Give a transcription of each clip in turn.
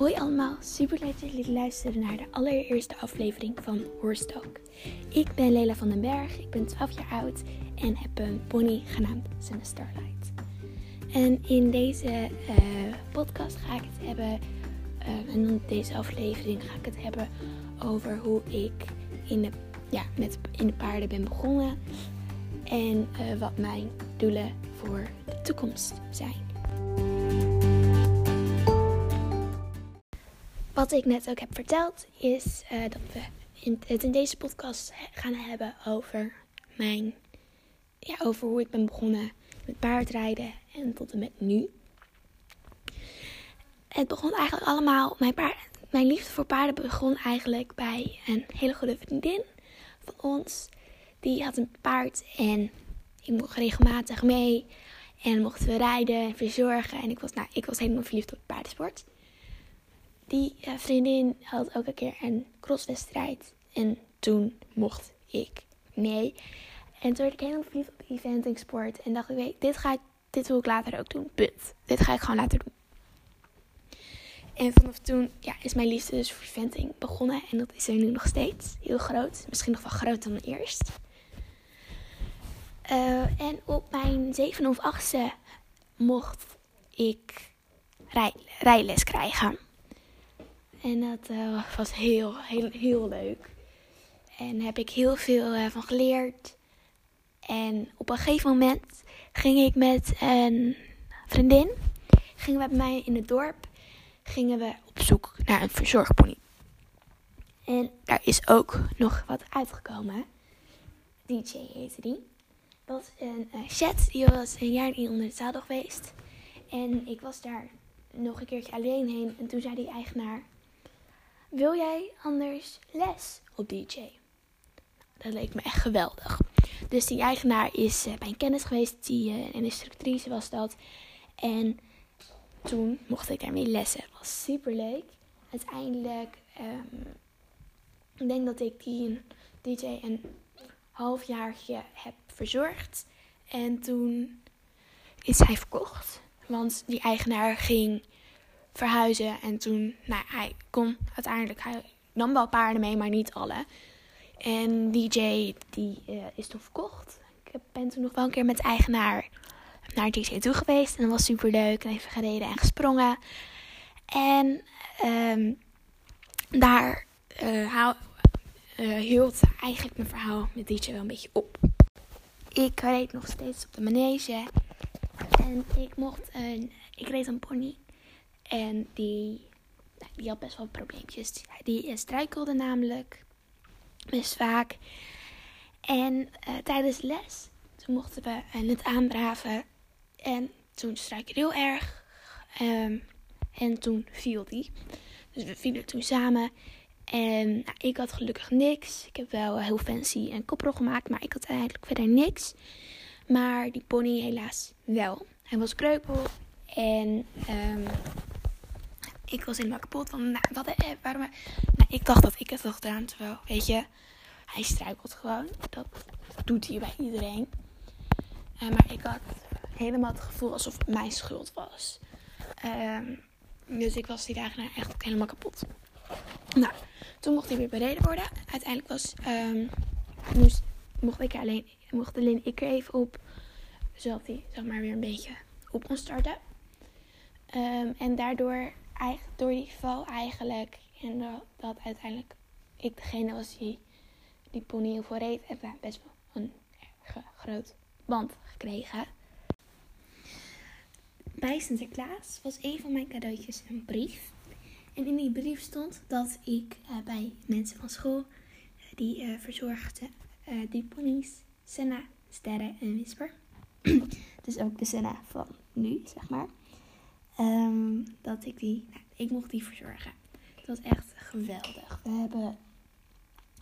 Hoi allemaal, super leuk dat jullie luisteren naar de allereerste aflevering van Horse Talk. Ik ben Leila van den Berg, ik ben 12 jaar oud en heb een pony genaamd Summer Starlight. En in deze podcast ga ik het hebben, en in deze aflevering ga ik het hebben over hoe ik in de paarden ben begonnen. En wat mijn doelen voor de toekomst zijn. Wat ik net ook heb verteld is dat we het in deze podcast gaan hebben over over hoe ik ben begonnen met paardrijden en tot en met nu. Het begon eigenlijk allemaal, mijn liefde voor paarden begon eigenlijk bij een hele goede vriendin van ons. Die had een paard en ik mocht regelmatig mee en mochten we rijden en verzorgen. En ik was helemaal verliefd op paardensport. Die vriendin had ook een keer een crosswedstrijd. En toen mocht ik mee. En toen werd ik helemaal verliefd op eventingsport. En dacht ik, dit wil ik later ook doen. Punt. Dit ga ik gewoon later doen. En vanaf toen is mijn liefde dus voor eventing begonnen. En dat is er nu nog steeds. Heel groot. Misschien nog wel groter dan eerst. En op mijn 7e of 8e mocht ik rijles krijgen. En dat was heel, heel, heel leuk. En heb ik heel veel van geleerd. En op een gegeven moment ging ik met een vriendin. Gingen we bij mij in het dorp. Gingen we op zoek naar een verzorgpony. En daar is ook nog wat uitgekomen. DJ heette die. Dat was een chat. Die was een jaar niet onder de zadel geweest. En ik was daar nog een keertje alleen heen. En toen zei die eigenaar: wil jij anders les op DJ? Dat leek me echt geweldig. Dus die eigenaar is bij een kennis geweest. Een instructrice was dat. En toen mocht ik daarmee lessen. Het was super leuk. Uiteindelijk, ik denk dat ik die DJ een halfjaartje heb verzorgd. En toen is hij verkocht. Want die eigenaar ging verhuizen en toen, hij kon uiteindelijk, hij nam wel paarden mee, maar niet alle. En DJ, die is toen verkocht. Ik ben toen nog wel een keer met de eigenaar naar DJ toe geweest en dat was super leuk. En even gereden en gesprongen. En daar hield eigenlijk mijn verhaal met DJ wel een beetje op. Ik reed nog steeds op de manege en ik reed een pony. En die had best wel probleempjes. Die struikelde namelijk best vaak. En tijdens les, toen mochten we het aanbraven. En toen struikelde heel erg. En toen viel die. Dus we vielen toen samen. En ik had gelukkig niks. Ik heb wel heel fancy en koprol gemaakt. Maar ik had eigenlijk verder niks. Maar die pony helaas wel. Hij was kreupel. En ik was helemaal kapot. Want ik dacht dat ik het had gedaan. Terwijl, weet je, hij struikelt gewoon. Dat doet hij bij iedereen. Maar ik had helemaal het gevoel alsof het mijn schuld was. Dus ik was die dagen echt ook helemaal kapot. Nou, toen mocht hij weer bereden worden. Uiteindelijk mocht alleen ik er even op. Zodat hij weer een beetje op kon starten. En daardoor, door die val eigenlijk, en dat uiteindelijk ik degene was die pony heel veel reed, heb ik best wel een erg groot band gekregen. Bij Sinterklaas was een van mijn cadeautjes een brief. En in die brief stond dat ik bij mensen van school, die verzorgden die ponies, Senna, Sterren en Whisper. Dus ook de Senna van nu, zeg maar. Dat ik ik mocht die verzorgen. Het was echt geweldig.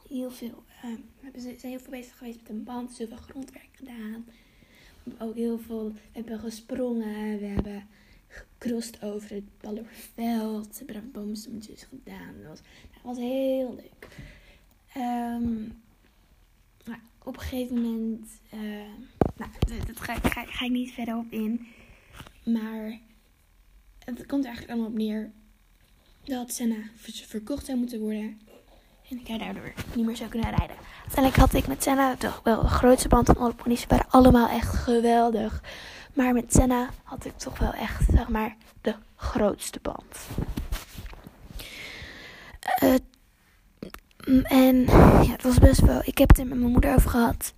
We zijn heel veel bezig geweest met een band. Dus heel veel grondwerk gedaan. We hebben gesprongen. We hebben gecrossed over het Balloncross. We hebben boomstommetjes gedaan. Dat was heel leuk. Op een gegeven moment, dat ga ik niet verder op in. Maar het komt er eigenlijk allemaal op neer dat Senna verkocht zou moeten worden. En ik daardoor niet meer zou kunnen rijden. Uiteindelijk had ik met Senna toch wel een grootste band. Van alle ponies waren allemaal echt geweldig. Maar met Senna had ik toch wel echt, zeg maar, de grootste band. En ja, het was best wel... Ik heb het er met mijn moeder over gehad.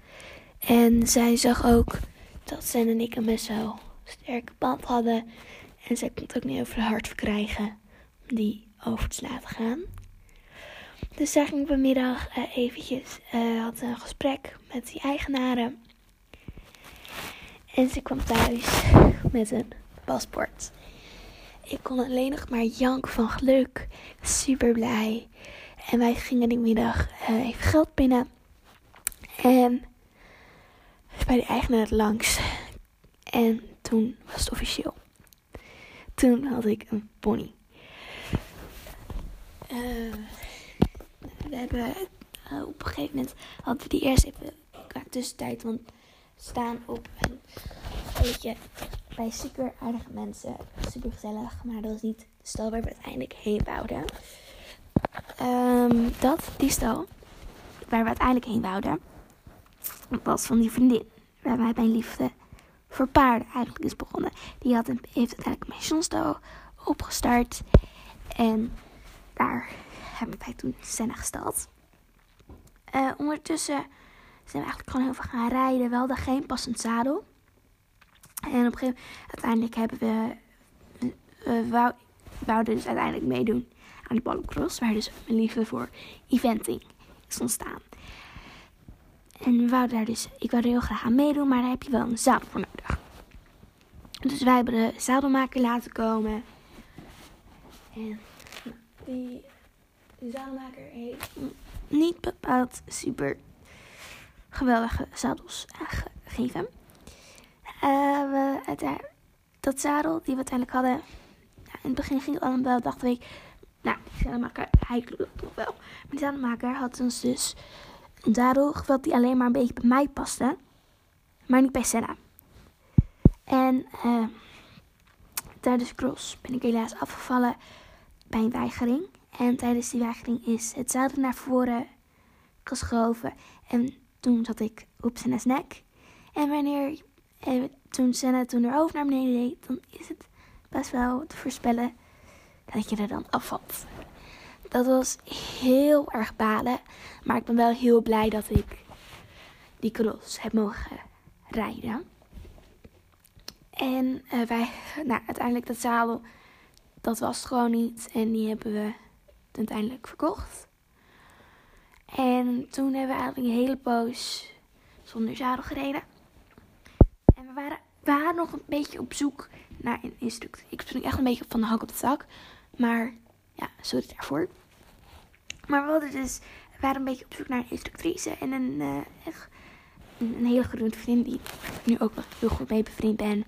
En zij zag ook dat Senna en ik een best wel sterke band hadden. En zij kon het ook niet over haar hart verkrijgen om die over te laten gaan. Dus daar ging ik vanmiddag had een gesprek met die eigenaren. En ze kwam thuis met een paspoort. Ik kon alleen nog maar janken van geluk. Super blij. En wij gingen die middag even geld pinnen. En bij de eigenaar langs. En toen was het officieel. Toen had ik een pony. We hebben op een gegeven moment hadden we die eerst even qua tussentijd. Want we staan op een beetje bij super aardige mensen. Super gezellig. Maar dat was niet de stal waar we uiteindelijk heen wouden. Die stal waar we uiteindelijk heen wouden. Was van die vriendin. Waar wij mijn liefde voor paarden eigenlijk is begonnen. Die heeft uiteindelijk een pensionstal opgestart. En daar hebben wij toen Senna gestald. Ondertussen zijn we eigenlijk gewoon heel veel gaan rijden. We hadden geen passend zadel. En op een gegeven moment uiteindelijk hebben we... wouden dus uiteindelijk meedoen aan de Balloncross. Waar dus mijn liefde voor eventing is ontstaan. En ik wou er heel graag aan meedoen, maar daar heb je wel een zadel voor nodig. Dus wij hebben de zadelmaker laten komen. En die zadelmaker heeft niet bepaald super geweldige zadels aangegeven. Dat zadel die we uiteindelijk hadden, in het begin ging het allemaal, dacht ik, die zadelmaker, hij klopt nog wel. Maar die zadelmaker had ons dus een zadel wat die alleen maar een beetje bij mij paste, maar niet bij Senna. En tijdens de cross ben ik helaas afgevallen bij een weigering. En tijdens die weigering is het zadel naar voren geschoven. En toen zat ik op Senna's nek. Toen Senna haar hoofd naar beneden deed, dan is het best wel te voorspellen dat je er dan afvalt. Dat was heel erg balen. Maar ik ben wel heel blij dat ik die cross heb mogen rijden. En uiteindelijk dat zadel, dat was het gewoon niet. En die hebben we uiteindelijk verkocht. En toen hebben we eigenlijk een hele poos zonder zadel gereden. En we waren nog een beetje op zoek naar een instructeur. Ik spring echt een beetje van de hak op de tak. Maar ja, sorry daarvoor. Maar we waren een beetje op zoek naar een instructrice. En een hele goede vriend die ik nu ook nog heel goed mee bevriend ben.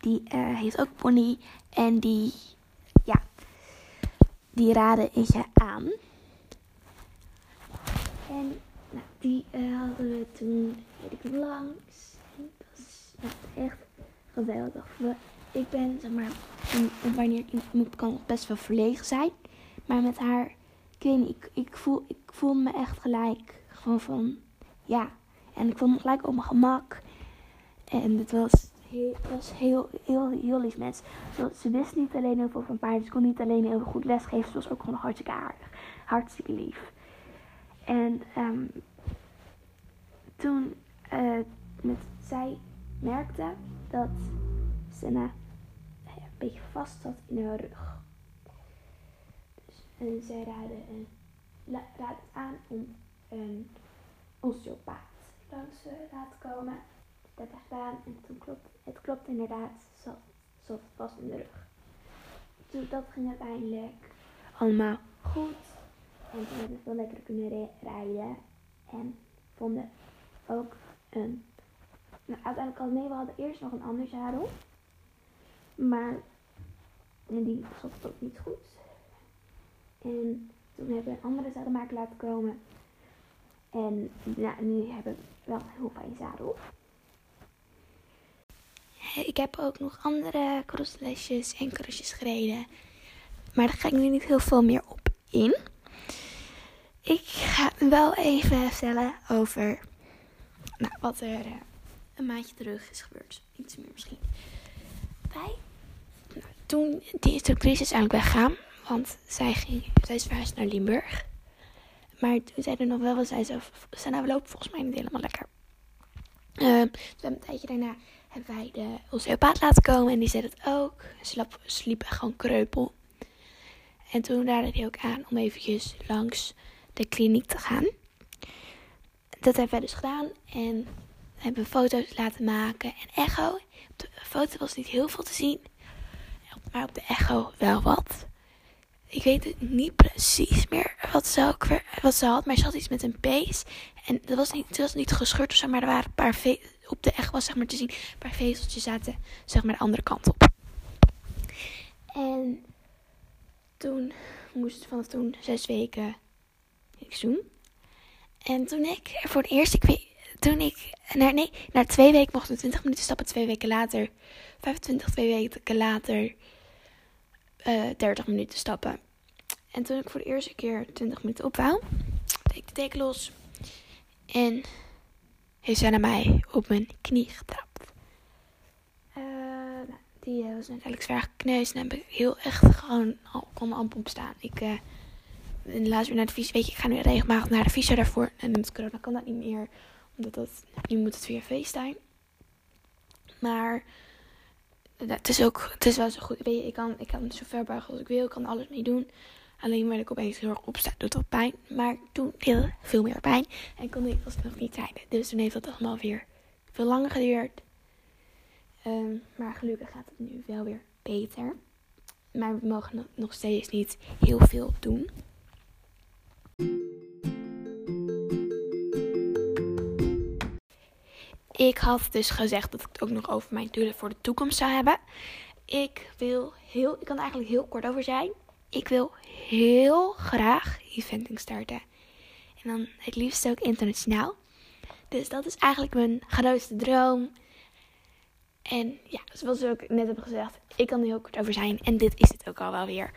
Die heeft ook pony. En die raadde ik je aan. En die hadden we toen, weet ik, langs. En dat was echt geweldig. Ik ben, zeg maar, wanneer ik moet, kan best wel verlegen zijn. Maar met haar, ik weet niet, ik voel me echt gelijk. Gewoon van, ja. En ik voel me gelijk op mijn gemak. En het was... Het was heel lief mens. Ze wist niet alleen heel veel van paarden. Ze kon niet alleen heel goed lesgeven. Ze was ook gewoon hartstikke aardig. Hartstikke lief. En toen zij merkte dat Senna een beetje vast zat in haar rug. En zij raadde aan om een osteopaat langs te laten komen. Dat heb ik gedaan en toen klopt inderdaad, zat vast in de rug. Dus dat ging uiteindelijk allemaal goed. En toen hebben we wel lekker kunnen rijden. En vonden ook een... uiteindelijk we hadden eerst nog een ander zadel. Maar die zat ook niet goed. En toen hebben we een andere zadelmaker laten komen. En nu hebben we wel een heel fijn zadel. Ik heb ook nog andere crosslesjes en crossjes gereden. Maar daar ga ik nu niet heel veel meer op in. Ik ga wel even vertellen over wat er een maandje terug is gebeurd. Iets meer misschien. Toen de instructrice is eigenlijk weggaan. Want zij is verhuisd naar Limburg. Maar toen zei er nog wel wat zij zei. Senna, we lopen volgens mij niet helemaal lekker. Dus een tijdje daarna hebben wij de osteopaat laten komen. En die zei dat ook. Ze sliep echt gewoon kreupel. En toen raadde hij ook aan om eventjes langs de kliniek te gaan. Dat hebben wij dus gedaan. En hebben foto's laten maken en echo. Op de foto was niet heel veel te zien. Maar op de echo wel wat. Ik weet het niet precies meer wat ze had. Maar ze had iets met een pees. En dat was niet gescheurd of zo. Maar er waren een paar op de echo was zeg maar te zien. Een paar vezeltjes zaten zeg maar de andere kant op. En toen moest ze vanaf toen 6 weken niks doen. En toen ik voor het eerst... na 2 weken mocht ik 20 minuten stappen. 2 weken later, 2 weken later, 30 minuten stappen. En toen ik voor de eerste keer 20 minuten op wou, deed ik de deken los. En heeft zij naar mij op mijn knie getrapt. Die was uiteindelijk zwaar gekneusd. En heb ik heel echt gewoon kon amper opstaan. Ik laatst weer naar de fysio. Weet je, ik ga nu regelmatig naar de fysio daarvoor. En met corona kan dat niet meer. Nu moet het via FaceTime. Maar het is wel zo goed. Weet je, ik kan zo ver buigen als ik wil. Ik kan alles mee doen. Alleen wanneer ik opeens heel erg opsta, doet dat pijn. Maar toen heel veel meer pijn. En kon ik dat nog niet rijden. Dus toen heeft dat allemaal weer veel langer geduurd. Maar gelukkig gaat het nu wel weer beter. Maar we mogen nog steeds niet heel veel doen. Ik had dus gezegd dat ik het ook nog over mijn doelen voor de toekomst zou hebben. Ik kan er eigenlijk heel kort over zijn. Ik wil heel graag eventing starten. En dan het liefst ook internationaal. Dus dat is eigenlijk mijn grootste droom. En ja, zoals ik net heb gezegd, ik kan er heel kort over zijn. En dit is het ook al wel weer.